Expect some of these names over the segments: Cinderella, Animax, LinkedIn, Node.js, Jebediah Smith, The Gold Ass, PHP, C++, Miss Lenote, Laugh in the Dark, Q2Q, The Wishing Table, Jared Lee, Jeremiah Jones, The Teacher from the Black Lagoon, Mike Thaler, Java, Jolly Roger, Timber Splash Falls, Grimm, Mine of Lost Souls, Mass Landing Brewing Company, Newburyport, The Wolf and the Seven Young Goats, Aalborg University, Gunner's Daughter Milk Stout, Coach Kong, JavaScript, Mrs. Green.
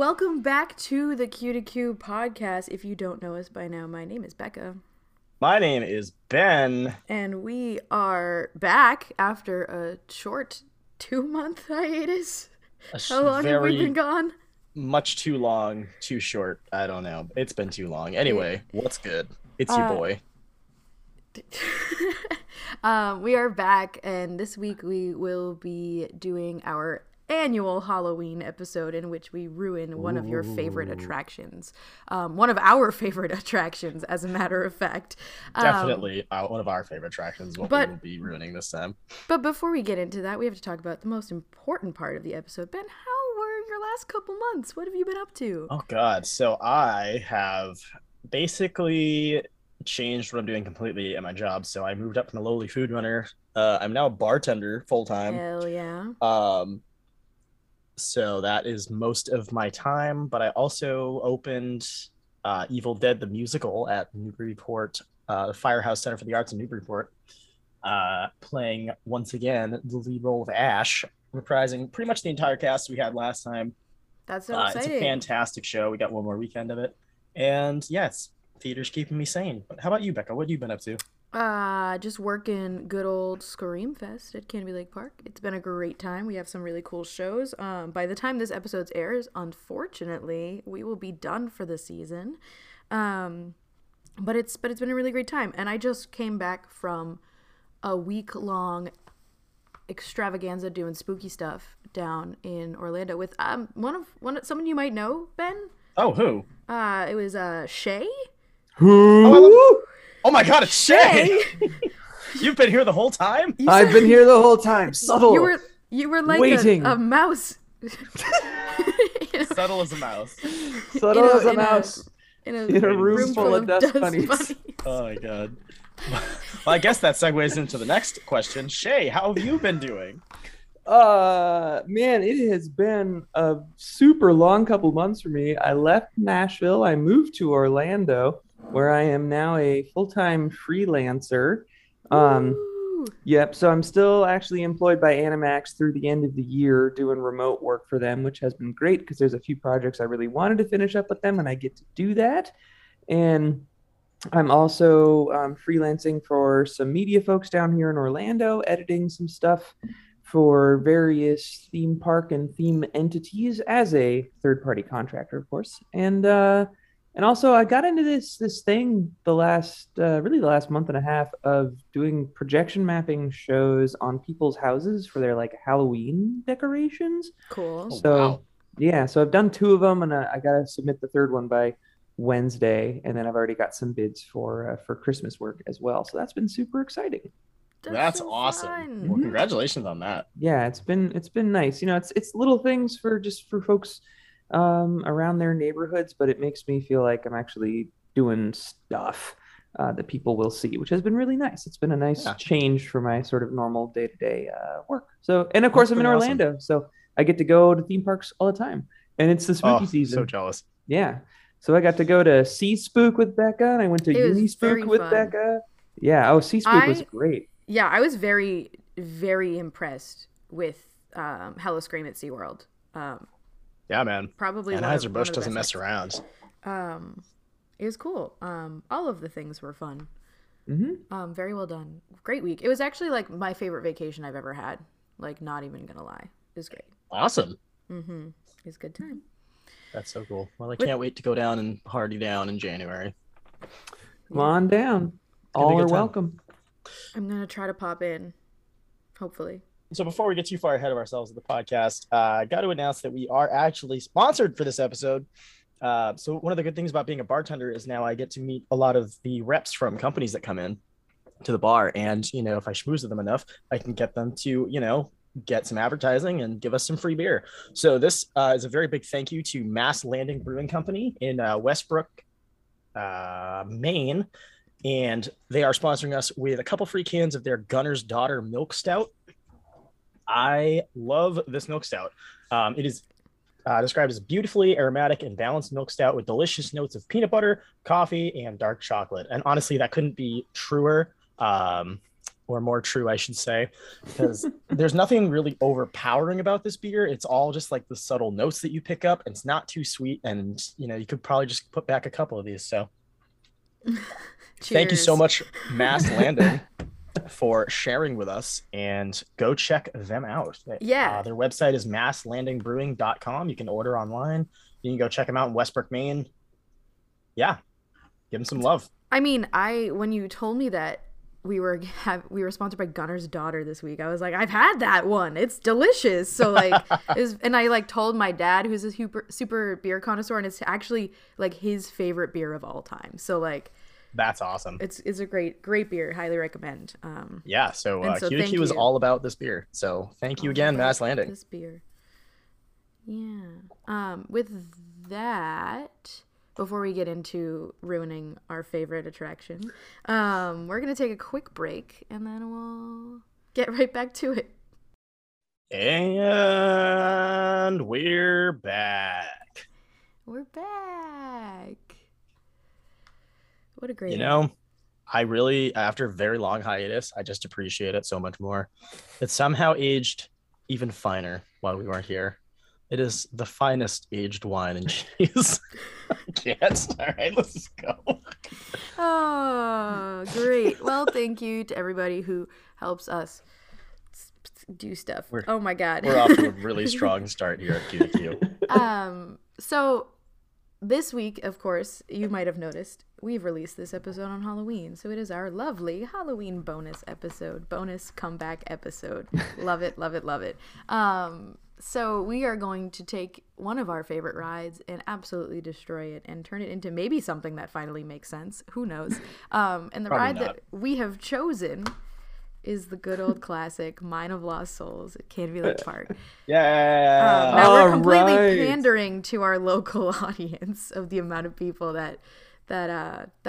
Welcome back to the Q2Q podcast. If you don't know us by now, my name is Becca. My name is Ben. And we are back after a short 2-month hiatus. How long have we been gone? Much too long, too short. I don't know. It's been too long. Anyway, what's good? It's your boy. We are back, and this week we will be doing our annual Halloween episode in which we ruin one of your favorite attractions. One of our favorite attractions, as a matter of fact. Definitely one of our favorite attractions, we will be ruining this time. But before we get into that, we have to talk about the most important part of the episode. Ben, how were your last couple months? What have you been up to? Oh, God. So I have basically changed what I'm doing completely at my job. So I moved up from a lowly food runner. I'm now a bartender full-time. Hell yeah. So that is most of my time, but I also opened Evil Dead the Musical at Newburyport, the Firehouse Center for the Arts in Newburyport, playing once again the lead role of Ash, reprising pretty much the entire cast we had last time. That's so exciting. It's a fantastic show. We got one more weekend of it. And yes, theater's keeping me sane. But how about you, Becca? What have you been up to? Just working good old Scream Fest at Canobie Lake Park. It's been a great time. We have some really cool shows. By the time this episode airs, unfortunately, we will be done for the season. But it's been a really great time. And I just came back from a week-long extravaganza doing spooky stuff down in Orlando with someone you might know, Ben. Oh, who? It was Shay. Who? Oh my God, it's Shay! You've been here the whole time? I've been here the whole time. Subtle. You were like a mouse. Subtle as a mouse. Subtle as a mouse. In a room full of dust bunnies. Oh my God. Well, I guess that segues into the next question. Shay, how have you been doing? Man, it has been a super long couple months for me. I left Nashville. I moved to Orlando, where I am now a full-time freelancer. Yep, so I'm still actually employed by Animax through the end of the year doing remote work for them, which has been great because there's a few projects I really wanted to finish up with them, and I get to do that. And I'm also freelancing for some media folks down here in Orlando, editing some stuff for various theme park and theme entities as a third-party contractor, of course. And also, I got into this thing the last month and a half of doing projection mapping shows on people's houses for their like Halloween decorations. Cool. So so I've done 2 of them, and I gotta submit the 3rd one by Wednesday, and then I've already got some bids for Christmas work as well. So that's been super exciting. That's so awesome. Fun. Well, congratulations on that. Yeah, it's been nice. You know, it's little things for folks around their neighborhoods, but it makes me feel like I'm actually doing stuff that people will see, which has been really nice. It's been a nice change for my sort of normal day-to-day work. So, and of course, I'm in Orlando, so I get to go to theme parks all the time, and it's the spooky season. So jealous. Yeah, so I got to go to Sea Spook with Becca, and I went to Uni Spook with Becca. Yeah, Sea Spook was great. Yeah, I was very, very impressed with Hello Scream at SeaWorld. Yeah, man. Probably Anheuser-Busch doesn't mess around. It was cool. All of the things were fun. Mm-hmm. Very well done. Great week. It was actually like my favorite vacation I've ever had. Like, not even gonna lie. It was great. Awesome. Mm-hmm. It was a good time. That's so cool. Well, I can't wait to go down and party down in January. Come on down. All are welcome. I'm gonna try to pop in. Hopefully. So before we get too far ahead of ourselves with the podcast, I got to announce that we are actually sponsored for this episode. So one of the good things about being a bartender is now I get to meet a lot of the reps from companies that come in to the bar. And, you know, if I schmooze with them enough, I can get them to, you know, get some advertising and give us some free beer. So this is a very big thank you to Mass Landing Brewing Company in Westbrook, Maine. And they are sponsoring us with a couple free cans of their Gunner's Daughter Milk Stout. I love this milk stout. It is described as beautifully aromatic and balanced milk stout with delicious notes of peanut butter, coffee, and dark chocolate. And honestly, that couldn't be truer. or more true, I should say, because there's nothing really overpowering about this beer. It's all just like the subtle notes that you pick up. It's not too sweet. And, you know, you could probably just put back a couple of these. So thank you so much, Mass Landing, for sharing with us, and go check them out. Yeah. Their website is masslandingbrewing.com. You can order online. You can go check them out in Westbrook, Maine. Yeah. Give them some love. I mean, when you told me that we were sponsored by Gunner's Daughter this week, I was like, I've had that one. It's delicious. So like, and I like told my dad, who's a super beer connoisseur, and it's actually like his favorite beer of all time. So like, that's awesome. It's a great beer. Highly recommend. Yeah. So QDQ was all about this beer. So thank you again, Mass Landing. This beer. Yeah. With that, before we get into ruining our favorite attraction, we're going to take a quick break, and then we'll get right back to it. And we're back. We're back. What a great, you know, I really, after a very long hiatus, I just appreciate it so much more. It somehow aged even finer while we weren't here. It is the finest aged wine and cheese. Yes. All right, let's go. Oh, great. Well, thank you to everybody who helps us do stuff. Oh, my God. We're off to a really strong start here at QDQ. So this week, of course, you might have noticed, we've released this episode on Halloween. So it is our lovely Halloween bonus episode, bonus comeback episode. Love it, love it, love it. So we are going to take one of our favorite rides and absolutely destroy it and turn it into maybe something that finally makes sense. Who knows? And the probably ride not. That we have chosen is the good old classic Mine of Lost Souls at Canobie Lake Park. Yeah. Now we're completely pandering to our local audience of the amount of people that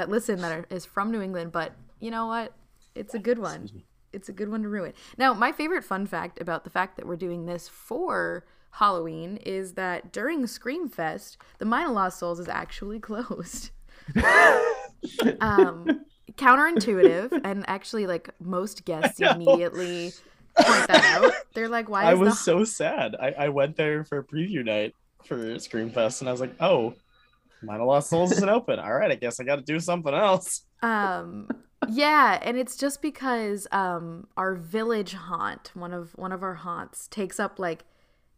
listen that is from New England. But you know what? It's a good one. It's a good one to ruin. Now, my favorite fun fact about the fact that we're doing this for Halloween is that during Scream Fest, the Mine of Lost Souls is actually closed. Counterintuitive, and actually, like, most guests immediately point that out. They're like, "Why?" I was so sad. I went there for preview night for Scream Fest, and I was like, "Oh, Mine of Lost Souls isn't open. All right, I guess I got to do something else." Yeah, and it's just because our village haunt, one of our haunts, takes up like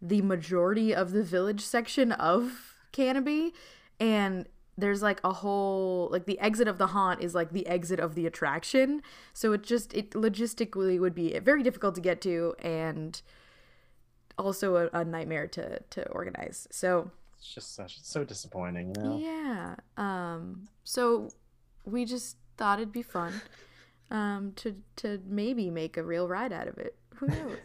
the majority of the village section of Canobie, and there's like a whole, like, the exit of the haunt is like the exit of the attraction, so it logistically would be very difficult to get to, and also a nightmare to organize. So it's just so disappointing, you know? Yeah. So we just thought it'd be fun to maybe make a real ride out of it. Who knows?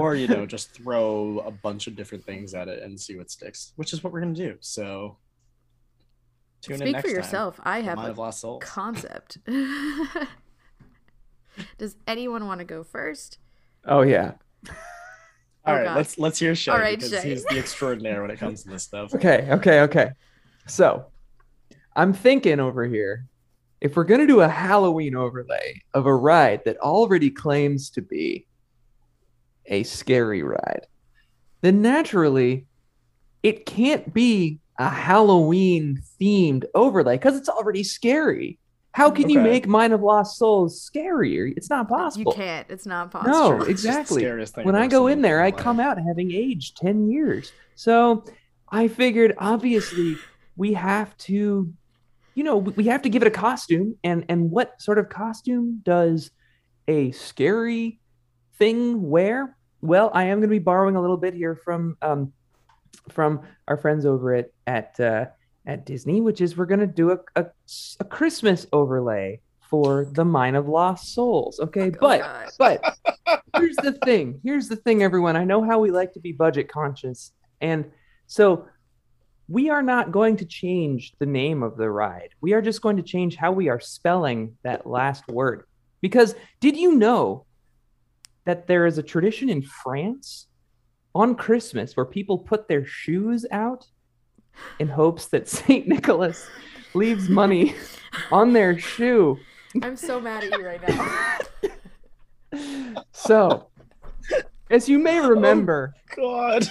Or, you know, just throw a bunch of different things at it and see what sticks, which is what we're gonna do. So tune in next time. Speak for yourself. I have a concept. Does anyone want to go first? Oh yeah. All right, let's hear Shay. All right, because Shay, he's the extraordinaire when it comes to this stuff. Okay. So I'm thinking over here, if we're going to do a Halloween overlay of a ride that already claims to be a scary ride, then naturally it can't be a Halloween themed overlay because it's already scary. How can you make Mine of Lost Souls scarier? It's not possible. You can't. It's not possible. No, exactly. When I go in there, I come out having aged 10 years. So I figured, obviously, we have to, you know, we have to give it a costume, and what sort of costume does a scary thing wear? Well, I am going to be borrowing a little bit here from our friends over at Disney, which is we're going to do a Christmas overlay for the Mine of Lost Souls. Okay, but here's the thing, everyone. I know how we like to be budget conscious, and so we are not going to change the name of the ride. We are just going to change how we are spelling that last word. Because did you know that there is a tradition in France on Christmas where people put their shoes out in hopes that St. Nicholas leaves money on their shoe? I'm so mad at you right now. So, as you may remember, the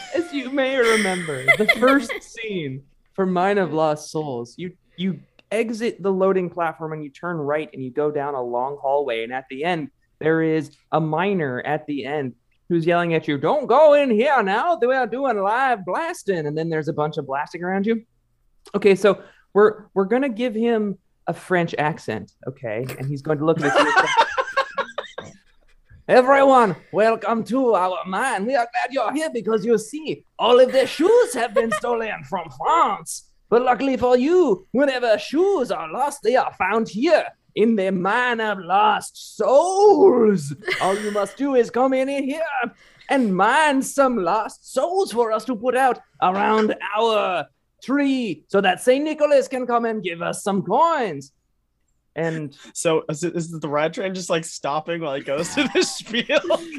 first scene for Mine of Lost Souls, you exit the loading platform and you turn right and you go down a long hallway, and at the end there is a miner at the end who's yelling at you, "Don't go in here now, they're doing live blasting," and then there's a bunch of blasting around you. Okay, so we're gonna give him a French accent, okay, and he's going to look at us. "Everyone, welcome to our mine. We are glad you're here because you see all of their shoes have been stolen from France. But luckily for you, whenever shoes are lost, they are found here in the Mine of Lost Souls. All you must do is come in here and mine some lost souls for us to put out around our tree so that St. Nicholas can come and give us some coins." And so is the ride train just like stopping while it goes to the spiel?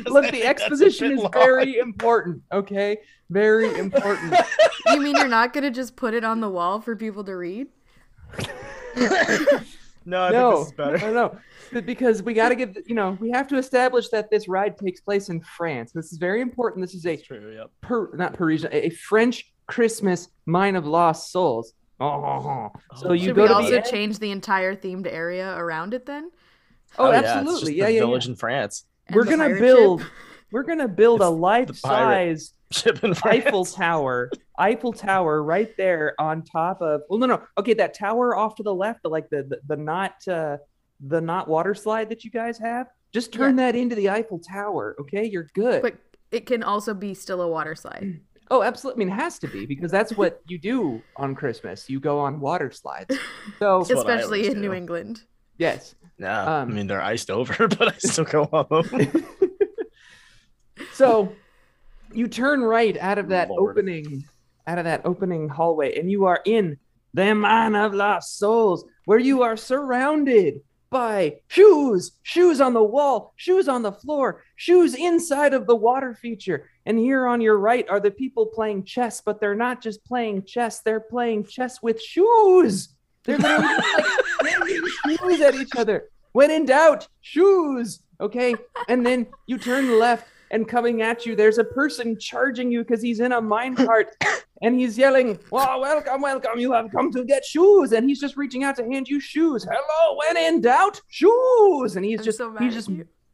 Look, the exposition is very important, okay? Very important. You mean you're not going to just put it on the wall for people to read? No, I think this is better. No, because we got to give, we have to establish that this ride takes place in France. This is very important. This is a French Christmas Mine of Lost Souls. So you should go to also change the entire themed area around it then? Oh, absolutely. Yeah, it's just the village in France. We're gonna build a life-size Eiffel Tower right there on top of. Well, no. Okay, that tower off to the left, like the not water slide that you guys have. Just turn that into the Eiffel Tower. Okay, you're good. But it can also be still a water slide. Oh, absolutely. I mean, it has to be, because that's what you do on Christmas. You go on water slides. So especially in New England. Yes. Yeah. I mean, they're iced over, but I still go on them. So you turn right out of that opening hallway, and you are in the Mine of Lost Souls, where you are surrounded by shoes on the wall, shoes on the floor, shoes inside of the water feature. And here on your right are the people playing chess, but they're not just playing chess, they're playing chess with shoes. They're literally shoes at each other. When in doubt, shoes. Okay, and then you turn left, and coming at you, there's a person charging you because he's in a minecart, and he's yelling, "Well, welcome, you have come to get shoes," and he's just reaching out to hand you shoes. "Hello, when in doubt, shoes," and he's just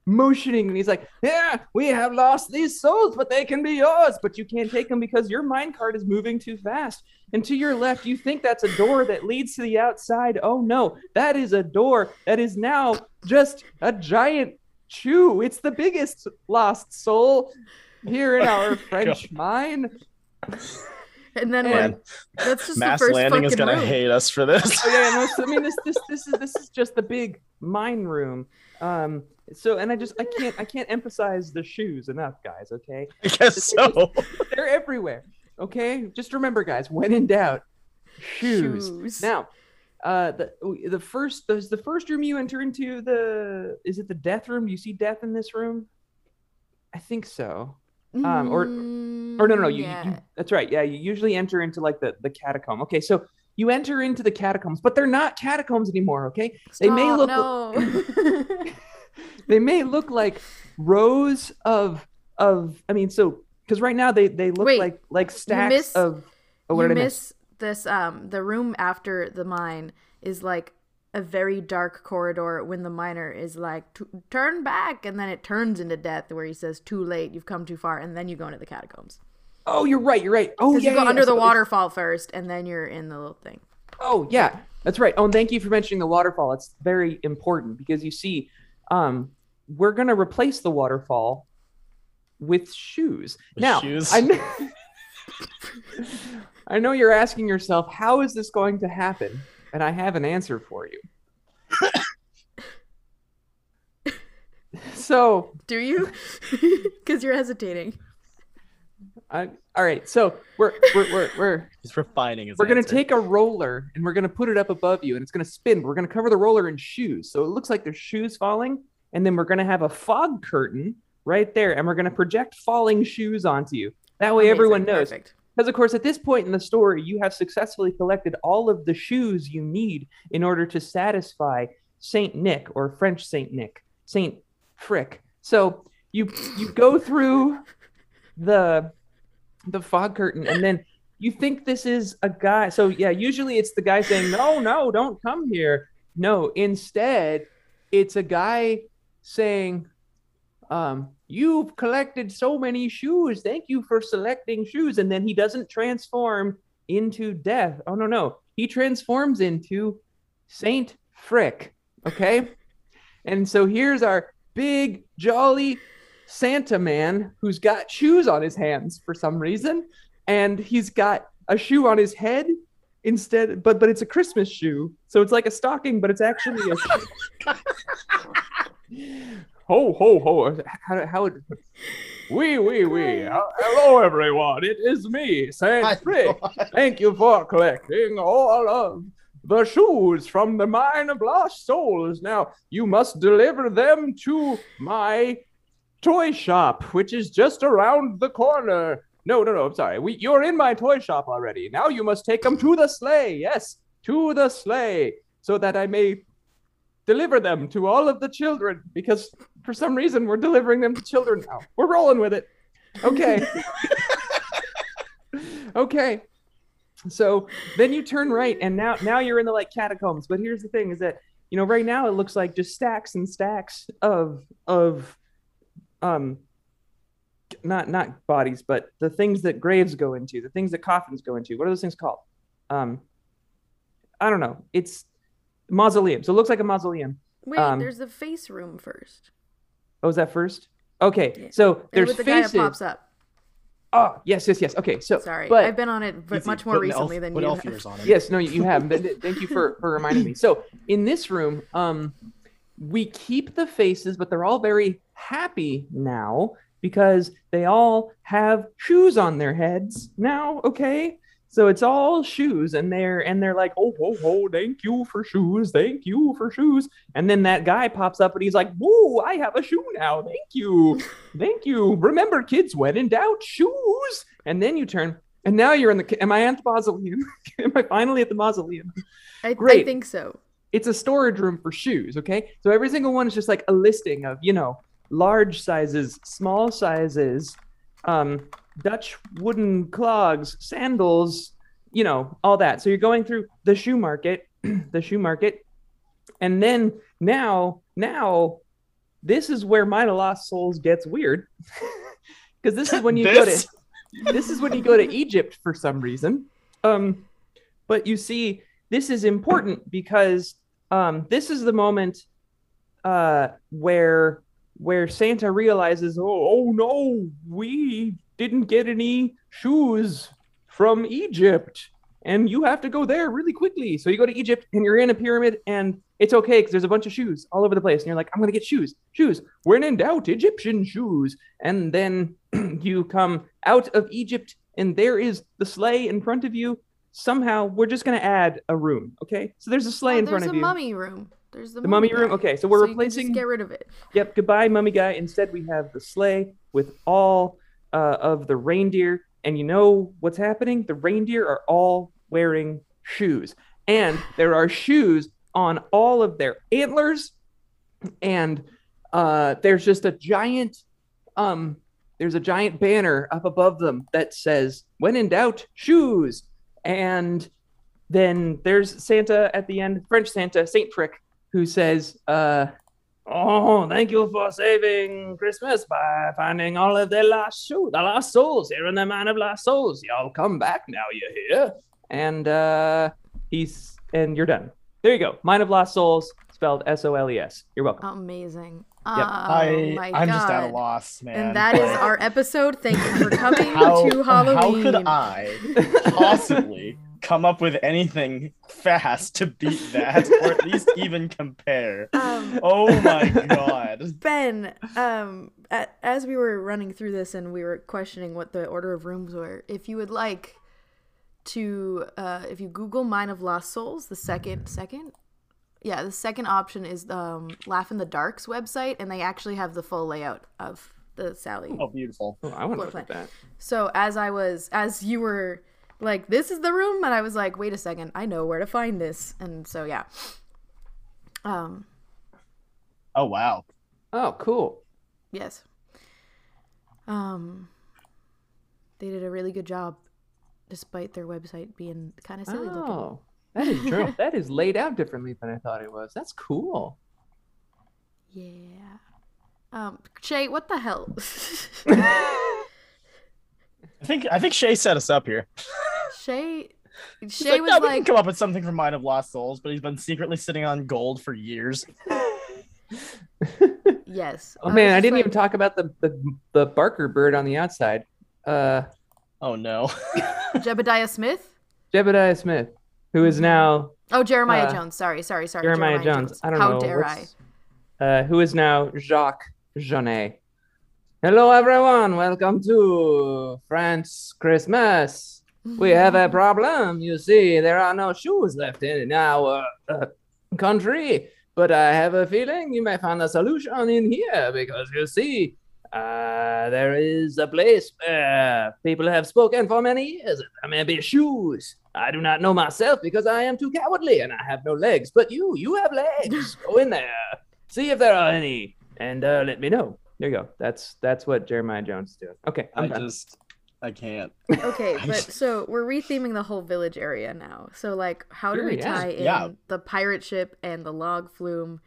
motioning, and he's like, "Yeah, we have lost these souls, but they can be yours, but you can't take them because your minecart is moving too fast." And to your left, you think that's a door that leads to the outside. Oh no, that is a door that is now just a giant shoe. It's the biggest lost soul here in our French mine. And then that's just Mass the first Landing is gonna room. Hate us for this. This is just the big mine room. I can't emphasize the shoes enough, guys. Okay, I guess so. They're everywhere. Okay, just remember, guys. When in doubt, shoes. Now. The first room you enter into, is it the death room? Do you see death in this room? I think so. You that's right. Yeah, you usually enter into like the catacomb. Okay, so you enter into the catacombs, but they're not catacombs anymore. Okay, they may look like rows of. I mean, so because right now they look like stacks of. Oh, what did I miss? This the room after the mine is like a very dark corridor when the miner is like, "Turn back," and then it turns into death where he says, "Too late, you've come too far," and then you go into the catacombs. Oh, you're right. Oh yeah, you go under the waterfall first, and then you're in the little thing. Oh yeah, that's right. Oh, and thank you for mentioning the waterfall. It's very important because you see, we're gonna replace the waterfall with shoes. I know you're asking yourself, how is this going to happen? And I have an answer for you. So, do you? Because you're hesitating. All right. So we're he's refining his. We're going to take a roller and we're going to put it up above you, and it's going to spin. We're going to cover the roller in shoes, so it looks like there's shoes falling, and then we're going to have a fog curtain right there, and we're going to project falling shoes onto you. That way, everyone knows. Perfect. Because, of course, at this point in the story, you have successfully collected all of the shoes you need in order to satisfy Saint Nick or French Saint Nick, Saint Frick. So you go through the fog curtain, and then you think this is a guy. So yeah, usually it's the guy saying, no, don't come here. No, instead it's a guy saying, you've collected so many shoes. Thank you for selecting shoes. And then he doesn't transform into death. Oh, no. He transforms into Saint Frick. Okay. And so here's our big, jolly Santa man who's got shoes on his hands for some reason. And he's got a shoe on his head instead, but it's a Christmas shoe. So it's like a stocking, but it's actually a shoe. Ho, ho, ho. Wee. Hello, everyone. It is me, Saint Frick. Thank you for collecting all of the shoes from the Mine of Lost Souls. Now, you must deliver them to my toy shop, which is just around the corner. No, I'm sorry. You're in my toy shop already. Now you must take them to the sleigh. Yes, to the sleigh, so that I may deliver them to all of the children, because for some reason, we're delivering them to children now. We're rolling with it. Okay. Okay. So then you turn right, and now you're in the like catacombs. But here's the thing: is that right now it looks like just stacks and stacks of not bodies, but the things that graves go into, the things that coffins go into. What are those things called? I don't know. It's mausoleum. So it looks like a mausoleum. Wait, there's the face room first. Oh, is that first? Okay, yeah. So there's the faces. The guy that pops up. Oh, yes. Okay, so sorry, but I've been on it, but much more recently than you have. Years on it. Yes, no, you have. Thank you for reminding me. So in this room, we keep the faces, but they're all very happy now because they all have shoes on their heads now. Okay. So it's all shoes, and they're like, oh, ho, ho, thank you for shoes. And then that guy pops up, and he's like, whoa, I have a shoe now. Thank you. Remember, kids, when in doubt, shoes. And then you turn, and now you're in the, am I at the mausoleum? Am I finally at the mausoleum? Great. I think so. It's a storage room for shoes, okay? So every single one is just like a listing of, large sizes, small sizes, Dutch wooden clogs, sandals, all that. So you're going through the shoe market, and then now, this is where Mine of Lost Souls gets weird, because this is when you go to Egypt for some reason. But you see, this is important because this is the moment where Santa realizes, oh no, we didn't get any shoes from Egypt, and you have to go there really quickly. So you go to Egypt, and you're in a pyramid, and it's okay because there's a bunch of shoes all over the place, and you're like, I'm gonna get shoes. When in doubt, Egyptian shoes. And then you come out of Egypt, and there is the sleigh in front of you. Somehow, we're just gonna add a room, okay? So there's a sleigh in front of you. There's a mummy room. There's the mummy room. Okay, so we're replacing. You can just get rid of it. Yep. Goodbye, mummy guy. Instead, we have the sleigh with all of the reindeer, and you know what's happening? The reindeer are all wearing shoes, and there are shoes on all of their antlers, and there's just a giant. There's a giant banner up above them that says, "When in doubt, shoes." And then there's Santa at the end, French Santa, Saint Frick, who says, oh, thank you for saving Christmas by finding all of the lost souls here in the Mine of Lost Souls. Y'all come back now, you're here. And and you're done. There you go. Mine of Lost Souls, spelled SOLES. You're welcome. Amazing. Yep. I'm just at a loss, man. And that is our episode. Thank you for coming to Halloween. How could I possibly come up with anything fast to beat that, or at least even compare? Oh my god, Ben. As we were running through this and we were questioning what the order of rooms were, if you would like to, if you Google Mine of Lost Souls, the second option is Laugh in the Dark's website, and they actually have the full layout of the Sally. Oh, beautiful! Oh, I want to look at that. So as you were. Like, this is the room, and I was like, wait a second, I know where to find this. And so, yeah. Oh, wow. Oh, cool. Yes. They did a really good job despite their website being kind of silly looking. Oh, that is true. That is laid out differently than I thought it was. That's cool. Yeah. Shay, what the hell? I think Shay set us up here. Shay was like, we can come up with something from Mine of Lost Souls, but he's been secretly sitting on gold for years. Yes. Oh man, I didn't even talk about the Barker bird on the outside. Oh no. Jebediah Smith, who is now Jeremiah Jones. Sorry. Jeremiah Jones. I don't know. How dare I? Who is now Jacques Jeunet. Hello everyone, welcome to France Christmas. We have a problem, you see, there are no shoes left in our country, but I have a feeling you may find a solution in here, because you see, there is a place where people have spoken for many years. There may be shoes. I do not know myself because I am too cowardly and I have no legs, but you have legs. Go in there. See if there are any, and let me know. There you go. That's what Jeremiah Jones is doing. Okay, I can't. Okay, but so we're retheming the whole village area now. So like, how do we tie in the pirate ship and the log flume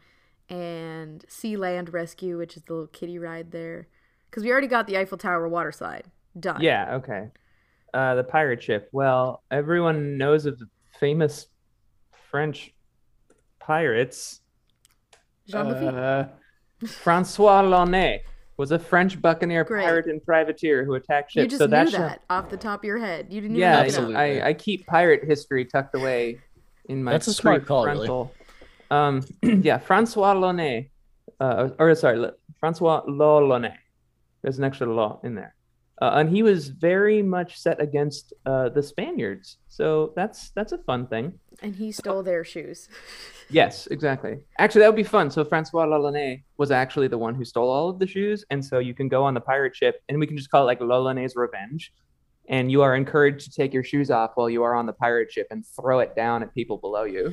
and Sea Land Rescue, which is the little kiddie ride there? Because we already got the Eiffel Tower water slide done. Yeah. Okay. The pirate ship. Well, everyone knows of the famous French pirates. Francois Launay was a French buccaneer, pirate, and privateer who attacked ships. You just knew that off the top of your head. You didn't even know that. I keep pirate history tucked away in my frontal. Really. Francois Launay. There's an extra law in there. And he was very much set against the Spaniards. So that's a fun thing. And he stole their shoes. Yes, exactly. Actually, that would be fun. So Francois Lalanay was actually the one who stole all of the shoes. And so you can go on the pirate ship and we can just call it like Lalanay's Revenge. And you are encouraged to take your shoes off while you are on the pirate ship and throw it down at people below you.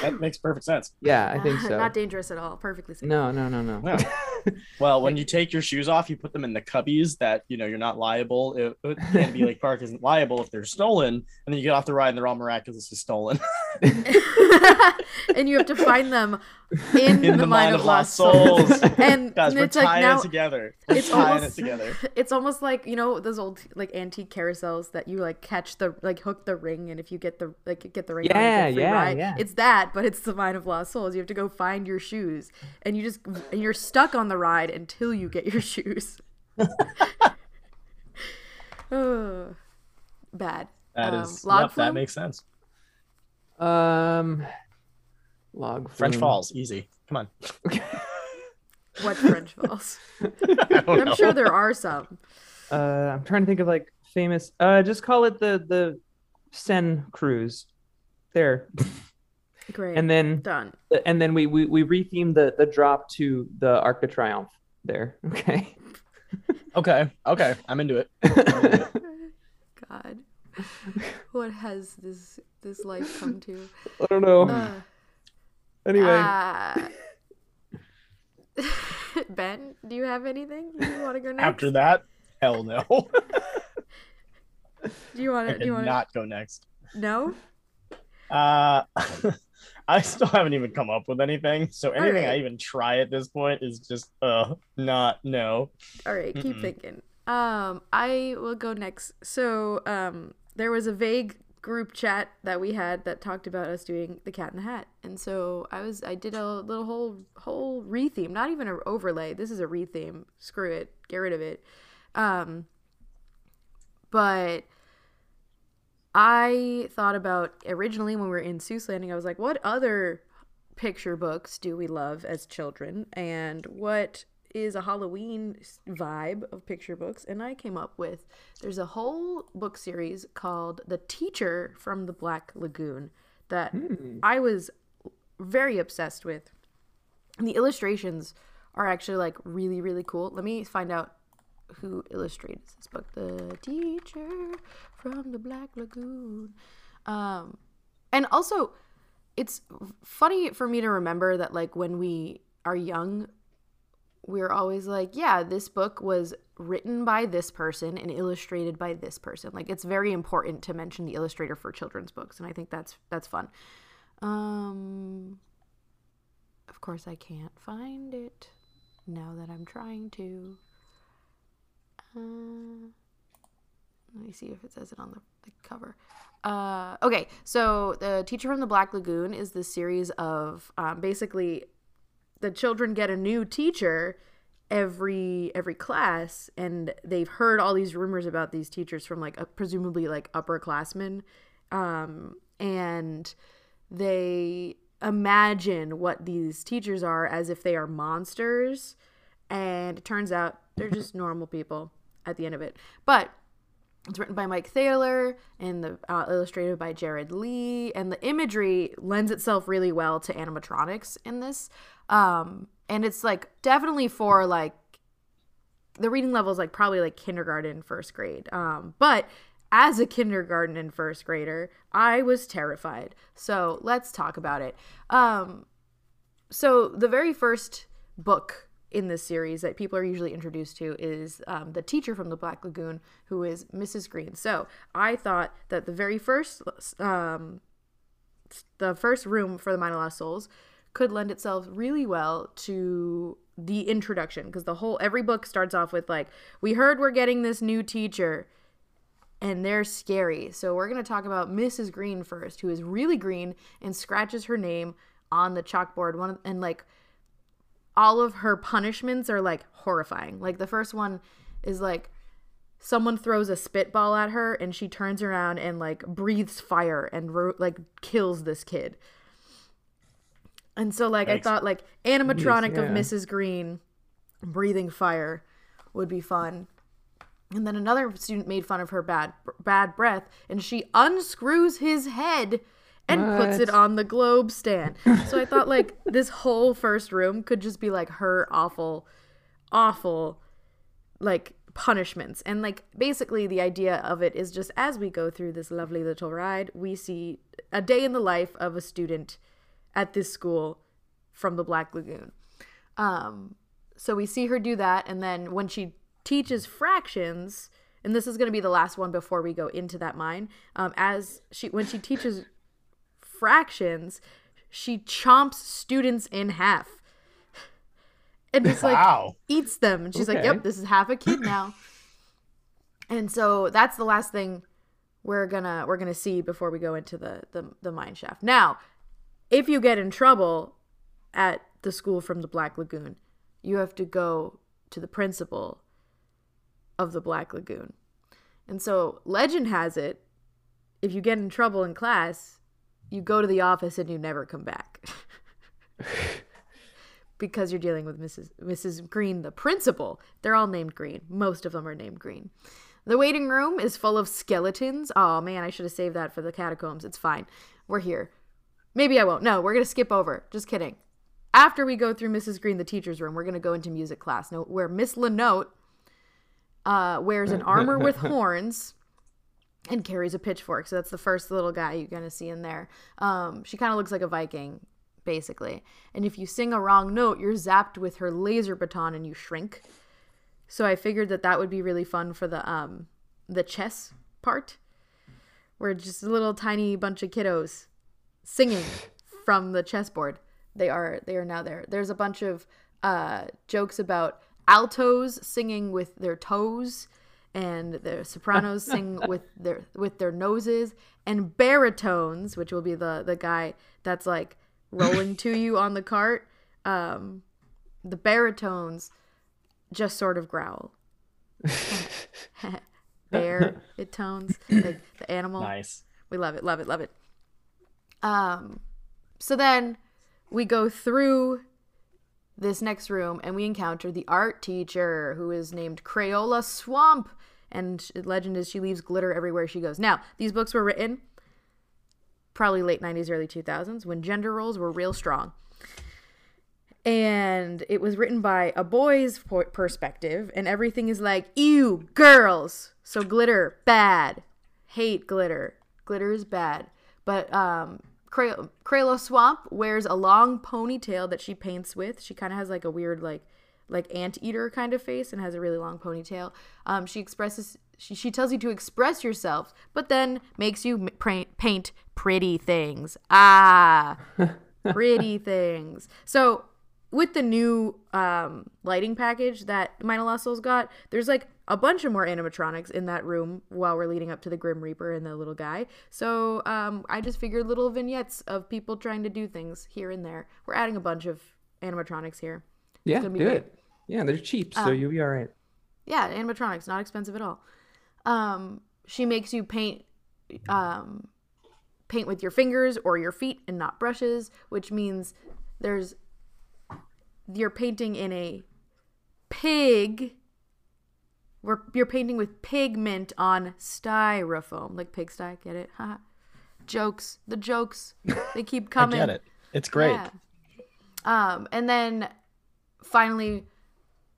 That makes perfect sense. Yeah, I think so. Not dangerous at all. Perfectly safe. No. Well, when you take your shoes off, you put them in the cubbies that, you're not liable. Canobie Lake Park isn't liable if they're stolen. And then you get off the ride and they're all miraculously stolen. And you have to find them in the Mine of Lost Souls. And guys, we're tying it together. It's almost like, those old like antique carousels that you like catch the like hook the ring, and if you get the ring on, you get free ride. Yeah. It's that, but it's the Mine of Lost Souls. You have to go find your shoes, and you're stuck on the ride until you get your shoes. Oh, bad. That is that makes sense. Log French Falls, easy. Come on. What French Falls? I'm sure there are some. I'm trying to think of like famous. Just call it the Seine cruise. There. Great. And then done. And then we rethemed the drop to the Arc de Triomphe. There. Okay. Okay. I'm into it. God. What has this life come to? I don't know. Anyway. Ben, do you have anything you want to go next? After that, hell no. Do you want to not go next? No. I still haven't even come up with anything. So anything I even try at this point is just no. All right, keep thinking. I will go next. So, there was a vague group chat that we had that talked about us doing the Cat in the Hat, and so I did a little whole retheme, not even an overlay. This is a retheme. Screw it, get rid of it. But I thought about originally when we were in Seuss Landing, I was like, what other picture books do we love as children, and what is a Halloween vibe of picture books? And I came up with, there's a whole book series called The Teacher from the Black Lagoon that I was very obsessed with. And the illustrations are actually like really, really cool. Let me find out who illustrated this book. The Teacher from the Black Lagoon. And also, it's funny for me to remember that like when we are young, we're always like, yeah, this book was written by this person and illustrated by this person. Like, it's very important to mention the illustrator for children's books, and I think that's fun. Of course, I can't find it now that I'm trying to. Let me see if it says it on the cover. Okay, so The Teacher from the Black Lagoon is this series of basically the children get a new teacher every class, and they've heard all these rumors about these teachers from like presumably like upperclassmen, and they imagine what these teachers are as if they are monsters, and it turns out they're just normal people at the end of it. But it's written by Mike Thaler and the illustrated by Jared Lee, and the imagery lends itself really well to animatronics in this. And it's like definitely for like the reading level is like probably like kindergarten, first grade. But as a kindergarten and first grader, I was terrified. So let's talk about it. So the very first book in this series that people are usually introduced to is The Teacher from the Black Lagoon, who is Mrs. Green. So I thought that the very first, the first room for the Mine of Lost Souls could lend itself really well to the introduction, because every book starts off with like, we heard we're getting this new teacher and they're scary. So we're going to talk about Mrs. Green first, who is really green and scratches her name on the chalkboard. And like, all of her punishments are, like, horrifying. Like, the first one is, like, someone throws a spitball at her, and she turns around and, like, breathes fire and, like, kills this kid. And so, like, I thought, like, animatronic of Mrs. Green breathing fire would be fun. And then another student made fun of her bad breath, and she unscrews his head and puts it on the globe stand. So I thought, like, this whole first room could just be, like, her awful, awful, like, punishments. And, like, basically the idea of it is just as we go through this lovely little ride, we see a day in the life of a student at this school from the Black Lagoon. So we see her do that, and then when she teaches fractions, and this is going to be the last one before we go into that mine, when she teaches fractions, she chomps students in half and just like eats them, and she's like, yep, this is half a kid now. And so that's the last thing we're gonna see before we go into the mine shaft. Now, if you get in trouble at the school from the Black Lagoon, you have to go to the principal of the Black Lagoon. And so legend has it, if you get in trouble in class, you go to the office and you never come back because you're dealing with Mrs. Green, the principal. They're all named Green. Most of them are named Green. The waiting room is full of skeletons. Oh, man, I should have saved that for the catacombs. It's fine. We're here. Maybe I won't. No, we're going to skip over. Just kidding. After we go through Mrs. Green, the teacher's room, we're going to go into music class, where Miss Lenote wears an armor with horns and carries a pitchfork. So that's the first little guy you're going to see in there. She kind of looks like a Viking, basically. And if you sing a wrong note, you're zapped with her laser baton and you shrink. So I figured that would be really fun for the chess part, where just a little tiny bunch of kiddos singing from the chessboard. They are now there. There's a bunch of jokes about altos singing with their toes, and the sopranos sing with their noses, and baritones, which will be the guy that's like rolling to you on the cart. The baritones just sort of growl. Baritones, like the animal. Nice. We love it, love it, love it. So then we go through this next room, and we encounter the art teacher, who is named Crayola Swamp, and legend is she leaves glitter everywhere she goes. Now, these books were written probably late 90s, early 2000s, when gender roles were real strong. And it was written by a boy's perspective, and everything is like, ew, girls. So glitter, bad. Hate glitter. Glitter is bad. But Crayola Swamp wears a long ponytail that she paints with. She kind of has like a weird like anteater kind of face and has a really long ponytail. She tells you to express yourselves, but then makes you paint pretty things. Pretty things. So with the new lighting package that Mine of Lost Souls got, there's like a bunch of more animatronics in that room while we're leading up to the Grim Reaper and the little guy. So I just figured little vignettes of people trying to do things here and there. We're adding a bunch of animatronics here. Yeah, do great. It. Yeah, they're cheap, so you'll be all right. Yeah, animatronics, not expensive at all. She makes you paint with your fingers or your feet and not brushes, which means you're painting in a pig. You're painting with pigment on styrofoam, like pigsty. Get it? Jokes. The jokes. They keep coming. I get it. It's great. Yeah. And then finally,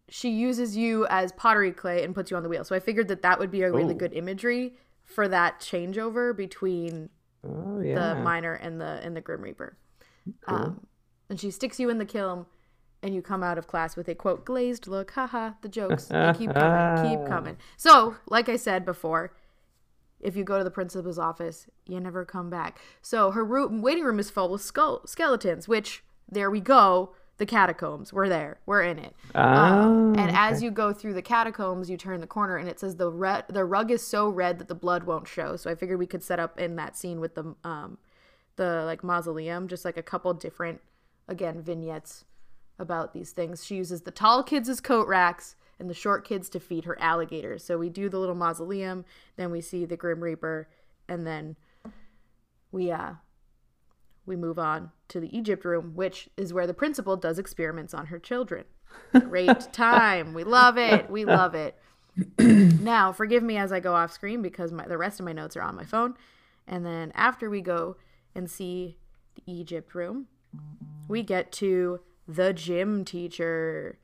she uses you as pottery clay and puts you on the wheel. So I figured that would be a really good imagery for that changeover between the miner and the Grim Reaper. Cool. And she sticks you in the kiln, and you come out of class with a, quote, glazed look. The jokes. They keep coming. Keep coming. So, like I said before, if you go to the principal's office, you never come back. So her waiting room is full with skeletons, which, there we go. The catacombs. We're there. We're in it. As you go through the catacombs, you turn the corner, and it says the rug is so red that the blood won't show. So I figured we could set up in that scene with the like mausoleum, just like a couple different, again, vignettes about these things. She uses the tall kids as coat racks and the short kids to feed her alligators. So we do the little mausoleum, then we see the Grim Reaper, and then we move on to the Egypt room, which is where the principal does experiments on her children. Great time. We love it. We love it. Now, forgive me as I go off screen because the rest of my notes are on my phone. And then after we go and see the Egypt room, we get to the gym teacher.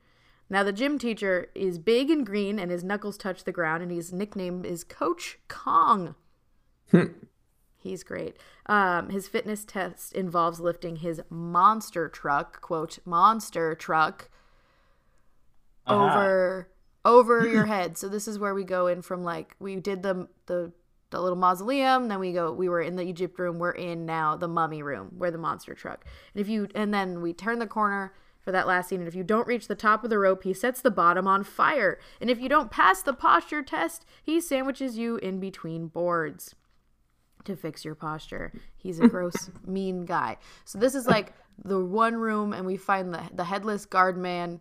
Now, the gym teacher is big and green and his knuckles touch the ground, and his nickname is Coach Kong. He's great. His fitness test involves lifting his monster truck, quote, monster truck, over your head. So this is where we go in from, like, we did the little mausoleum, then we were in the Egypt room, we're in now the mummy room, where the monster truck. And then we turn the corner for that last scene, and if you don't reach the top of the rope, he sets the bottom on fire. And if you don't pass the posture test, he sandwiches you in between boards to fix your posture. He's a gross, mean guy. So this is like the one room, and we find the headless guard man,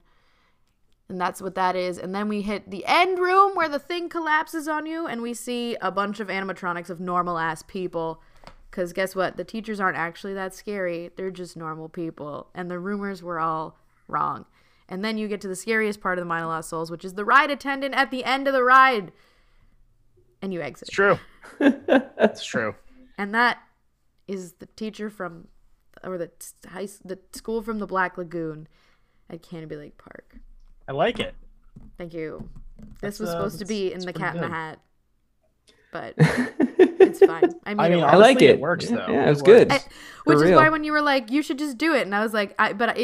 and that's what that is. And then we hit the end room where the thing collapses on you, and we see a bunch of animatronics of normal-ass people. Because guess what? The teachers aren't actually that scary. They're just normal people. And the rumors were all wrong. And then you get to the scariest part of the Mine of Lost Souls, which is the ride attendant at the end of the ride. And you exit. It's true. That's true. And that is the teacher from, or the school from the Black Lagoon at Canobie Lake Park. I like it. Thank you. This was supposed to be in the Cat in the Hat, but it's fine. I mean, I like it. It works though. Yeah, it was good. Which is why when you were like, you should just do it, and I was like,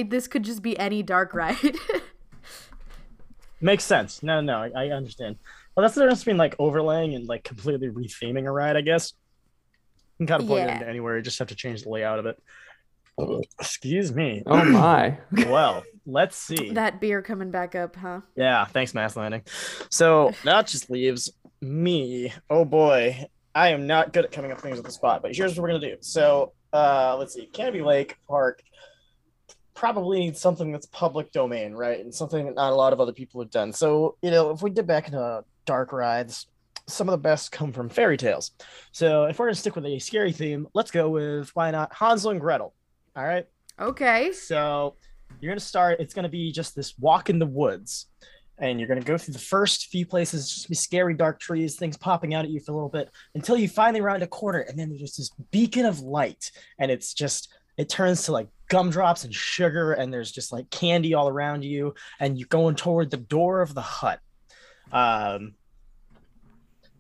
this could just be any dark ride. Makes sense. No, I understand. Well, that's the difference between like overlaying and like completely retheming a ride, I guess. You can kind of plug it into anywhere. You just have to change the layout of it. Oh, excuse me. Oh my. Well, let's see. That beer coming back up, huh? Yeah. Thanks, Mass Landing. So that just leaves me. Oh boy, I am not good at coming up things at the spot. But here's what we're gonna do. So let's see. Canobie Lake Park probably needs something that's public domain, right? And something that not a lot of other people have done. So if we did back in a dark rides, some of the best come from fairy tales. So if we're gonna stick with a scary theme, let's go with, why not, Hansel and Gretel. All right. Okay. So you're gonna start. It's gonna be just this walk in the woods, and you're gonna go through the first few places, just be scary, dark trees, things popping out at you for a little bit, until you finally round a corner, and then there's just this beacon of light, and it's just, it turns to like gumdrops and sugar, and there's just like candy all around you, and you're going toward the door of the hut.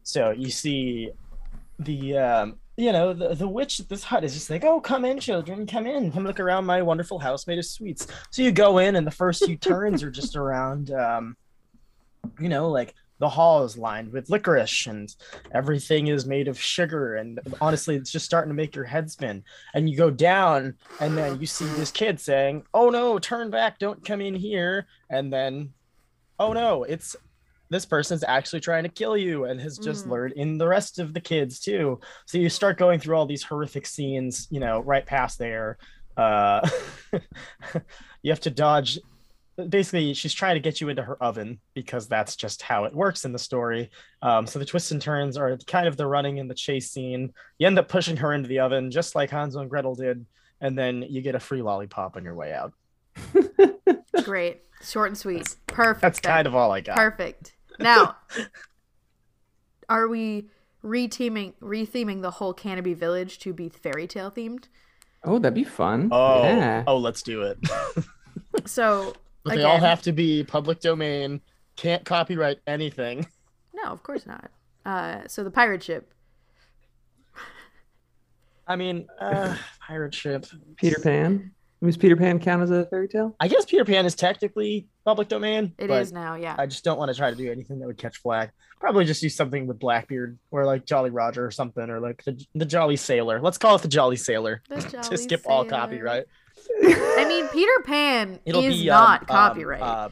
So you see the you know, the witch at this hut is just like, oh, come in, children, come in. Come look around my wonderful house made of sweets. So you go in, and the first few turns are just around, you know, like the hall is lined with licorice, and everything is made of sugar. And honestly, it's just starting to make your head spin. And you go down, and then you see this kid saying, oh, no, turn back. Don't come in here. And then, oh, no, it's this person's actually trying to kill you and has just lured in the rest of the kids too. So you start going through all these horrific scenes, you know, right past there. You have to dodge. Basically, she's trying to get you into her oven because that's just how it works in the story. So the twists and turns are kind of the running and the chase scene. You end up pushing her into the oven just like Hansel and Gretel did. And then you get a free lollipop on your way out. Great. Short and sweet. Perfect. That's kind of all I got. Perfect. Now, are we re-theming the whole Canobie Village to be fairy tale themed? Oh, that'd be fun. Oh, yeah. Oh, let's do it. So, but again, they all have to be public domain. Can't copyright anything. No, of course not. So the pirate ship. I mean, pirate ship. Peter Pan. Does Peter Pan count as a fairy tale? I guess Peter Pan is technically public domain. It is now, yeah. I just don't want to try to do anything that would catch flag. Probably just do something with Blackbeard or like Jolly Roger or something, or like the Jolly Sailor. Let's call it the Jolly Sailor to skip all copyright. I mean, Peter Pan is not copyright.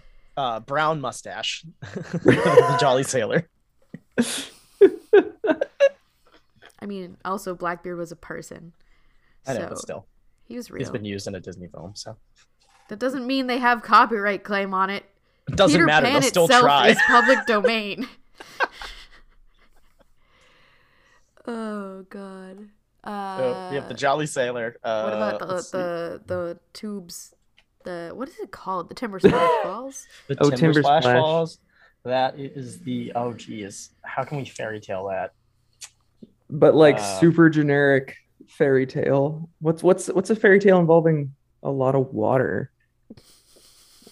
Brown mustache, the Jolly Sailor. I mean, also Blackbeard was a person. I know, but still. He was real. He's been used in a Disney film, so that doesn't mean they have copyright claim on it. It doesn't Peter matter. Pan they'll still try. Is public domain. Oh God. So we have the Jolly Sailor. What about the tubes? The what is it called? The Timber Splash Falls. The Timber Splash Falls. That is the oh geez. How can we fairy tale that? But like super generic. Fairy tale. What's a fairy tale involving a lot of water?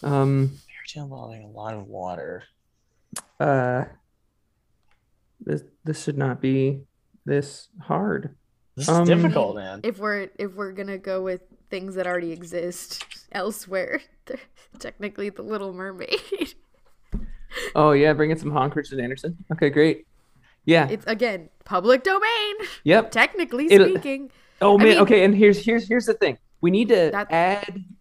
Fairy tale involving a lot of water. This should not be this hard. This is difficult, man. If we're gonna go with things that already exist elsewhere, technically the Little Mermaid. Oh yeah, bring in some Hans Christian Andersen. Okay, great. Yeah, it's again public domain. Yep, technically speaking. Oh man, I mean, okay. And here's the thing: we need to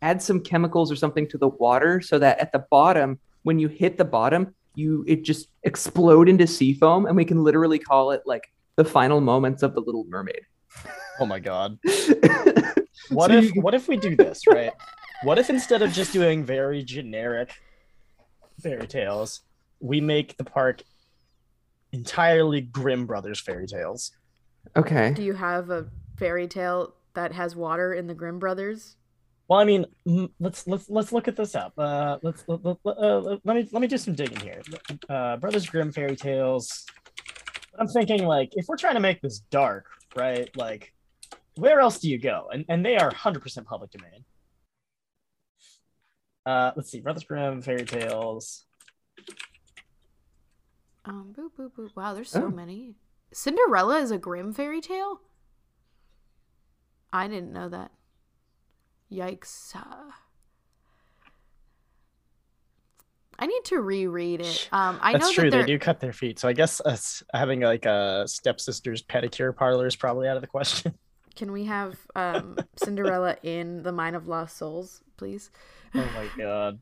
add some chemicals or something to the water so that at the bottom, when you hit the bottom, it just explode into sea foam, and we can literally call it like the final moments of the Little Mermaid. Oh my God! What if we do this right? What if instead of just doing very generic fairy tales, we make the park entirely Grimm Brothers fairy tales? Okay. Do you have a fairy tale that has water in the Grimm Brothers? Well, I mean, let's look at this up. Let me do some digging here. Brothers Grimm fairy tales. I'm thinking like if we're trying to make this dark, right? Like, where else do you go? And they are 100% public domain. Let's see, Brothers Grimm fairy tales. Boop, boop, boop. Wow, there's so many. Cinderella is a Grimm fairy tale? I didn't know that. Yikes. I need to reread it. I That's know true. That they do cut their feet. So I guess us having like a stepsister's pedicure parlor is probably out of the question. Can we have Cinderella in the Mine of Lost Souls, please? Oh my God.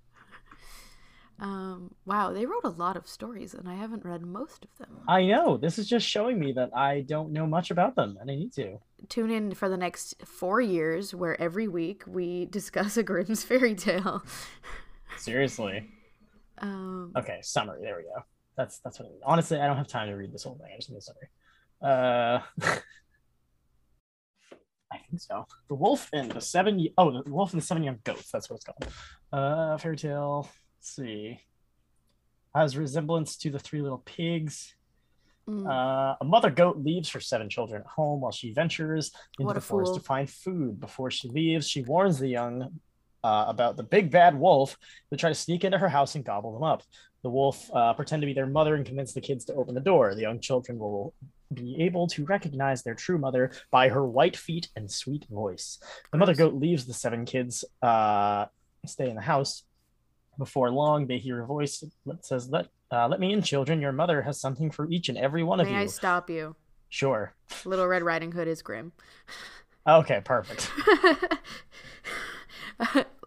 Wow, they wrote a lot of stories and I haven't read most of them. I know. This is just showing me that I don't know much about them and I need to. Tune in for the next 4 years where every week we discuss a Grimm's fairy tale. Seriously. Okay, summary. There we go. That's what I mean. Honestly, I don't have time to read this whole thing. I just need a summary. I think so. The Wolf and the Seven Young Goats. That's what it's called. Fairy tale. Let's see, has resemblance to the Three Little Pigs. A mother goat leaves her 7 children at home while she ventures into the forest to find food. Before she leaves, she warns the young about the big bad wolf who try to sneak into her house and gobble them up. The wolf pretend to be their mother and convince the kids to open the door. The young children will be able to recognize their true mother by her white feet and sweet voice. The mother goat leaves the seven kids stay in the house. Before long, they hear a voice that says, let me in, children. Your mother has something for each and every one of you. May I stop you? Sure. Little Red Riding Hood is Grimm. Okay, perfect.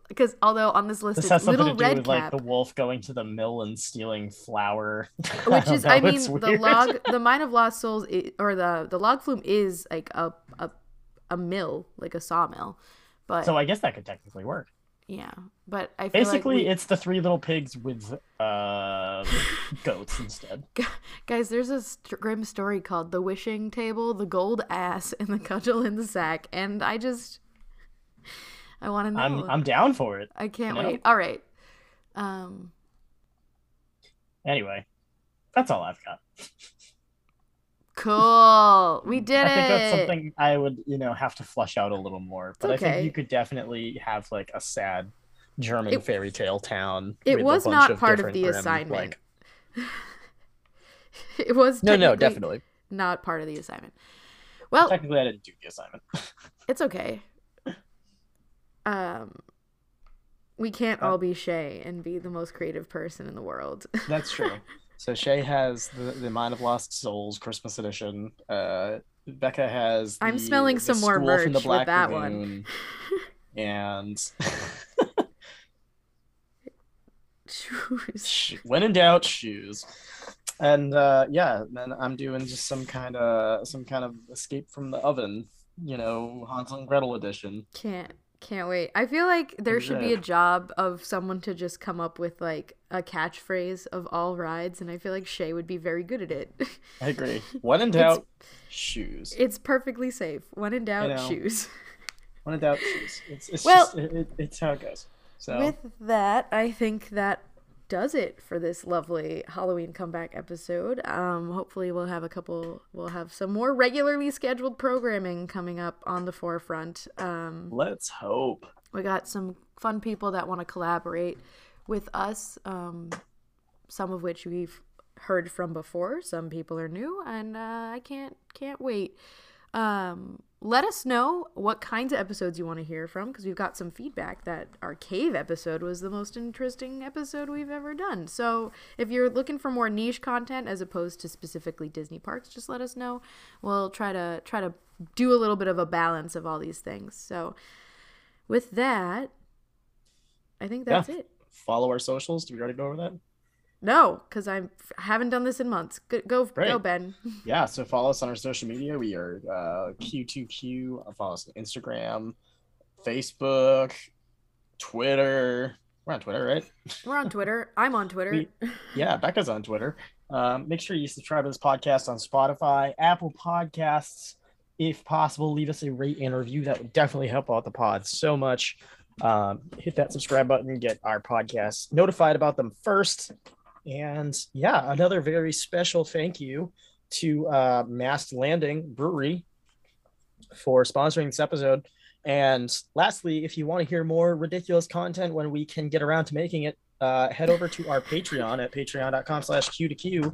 Because although on this list, this has something to do with like the wolf going to the mill and stealing flour, which is, I mean, the Mine of Lost Souls is, or the log flume is like a mill, like a sawmill. But so I guess that could technically work. Yeah, but I feel basically like it's the Three Little Pigs with goats instead. Guys, there's a grim story called The Wishing Table, The Gold Ass, and The Cudgel in the Sack, and I want to know. I'm down for it. I can't wait. All right. Anyway, that's all I've got. Cool. We did it. I think that's something I would, have to flush out a little more. But okay. I think you could definitely have like a sad German fairy tale town. It was not part of the assignment. It was no, definitely not part of the assignment. Well, technically, I didn't do the assignment. It's okay. We can't all be Shay and be the most creative person in the world. That's true. So Shay has the Mine of Lost Souls Christmas edition. Becca has I'm smelling some more merch from the Black with that Lagoon. One. And shoes. When in doubt, shoes. And then I'm doing just some kind of escape from the oven, Hansel and Gretel edition. Can't wait. I feel like there should be a job of someone to just come up with like a catchphrase of all rides, and I feel like Shay would be very good at it. I agree. When in doubt, shoes. It's perfectly safe. When in doubt, shoes. When in doubt, shoes. It's how it goes. So with that, I think that does it for this lovely Halloween comeback episode. Hopefully we'll have some more regularly scheduled programming coming up on the forefront. Let's hope. We got some fun people that want to collaborate with us, some of which we've heard from before, some people are new, and I can't wait. Let us know what kinds of episodes you want to hear from, because we've got some feedback that our cave episode was the most interesting episode we've ever done. So if you're looking for more niche content as opposed to specifically Disney parks, just let us know. We'll try to do a little bit of a balance of all these things. So with that, I think that's it. Follow our socials. Did we already go over that? No, because I haven't done this in months. Go, Ben. Yeah, so follow us on our social media. We are Q2Q. Follow us on Instagram, Facebook, Twitter. We're on Twitter, right? We're on Twitter. I'm on Twitter. Becca's on Twitter. Make sure you subscribe to this podcast on Spotify, Apple Podcasts. If possible, leave us a rate and review. That would definitely help out the pod so much. Hit that subscribe button, get our podcast notified about them first. And another very special thank you to Mass Landing Brewery for sponsoring this episode. And lastly, if you want to hear more ridiculous content when we can get around to making it, head over to our Patreon at patreon.com/Q2Q.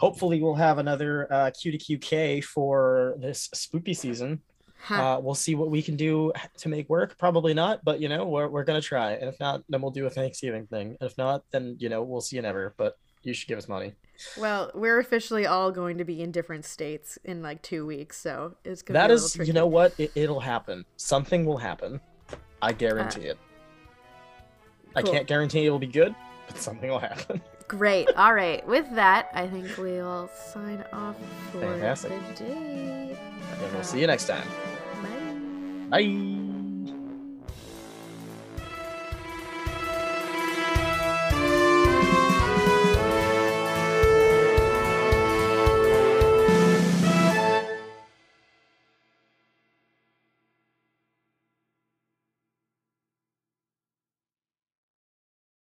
Hopefully we'll have another Q2QK for this spooky season. We'll see what we can do to make work. Probably not, but we're gonna try. And if not, then we'll do a Thanksgiving thing. And if not, then we'll see you never. But you should give us money. Well, we're officially all going to be in different states in like 2 weeks, so it's gonna be a little tricky. You know what? It'll happen. Something will happen. I guarantee it. Cool. I can't guarantee it will be good, but something will happen. Great. All right. With that, I think we'll sign off for the day. And we'll see you next time. Bye. Bye.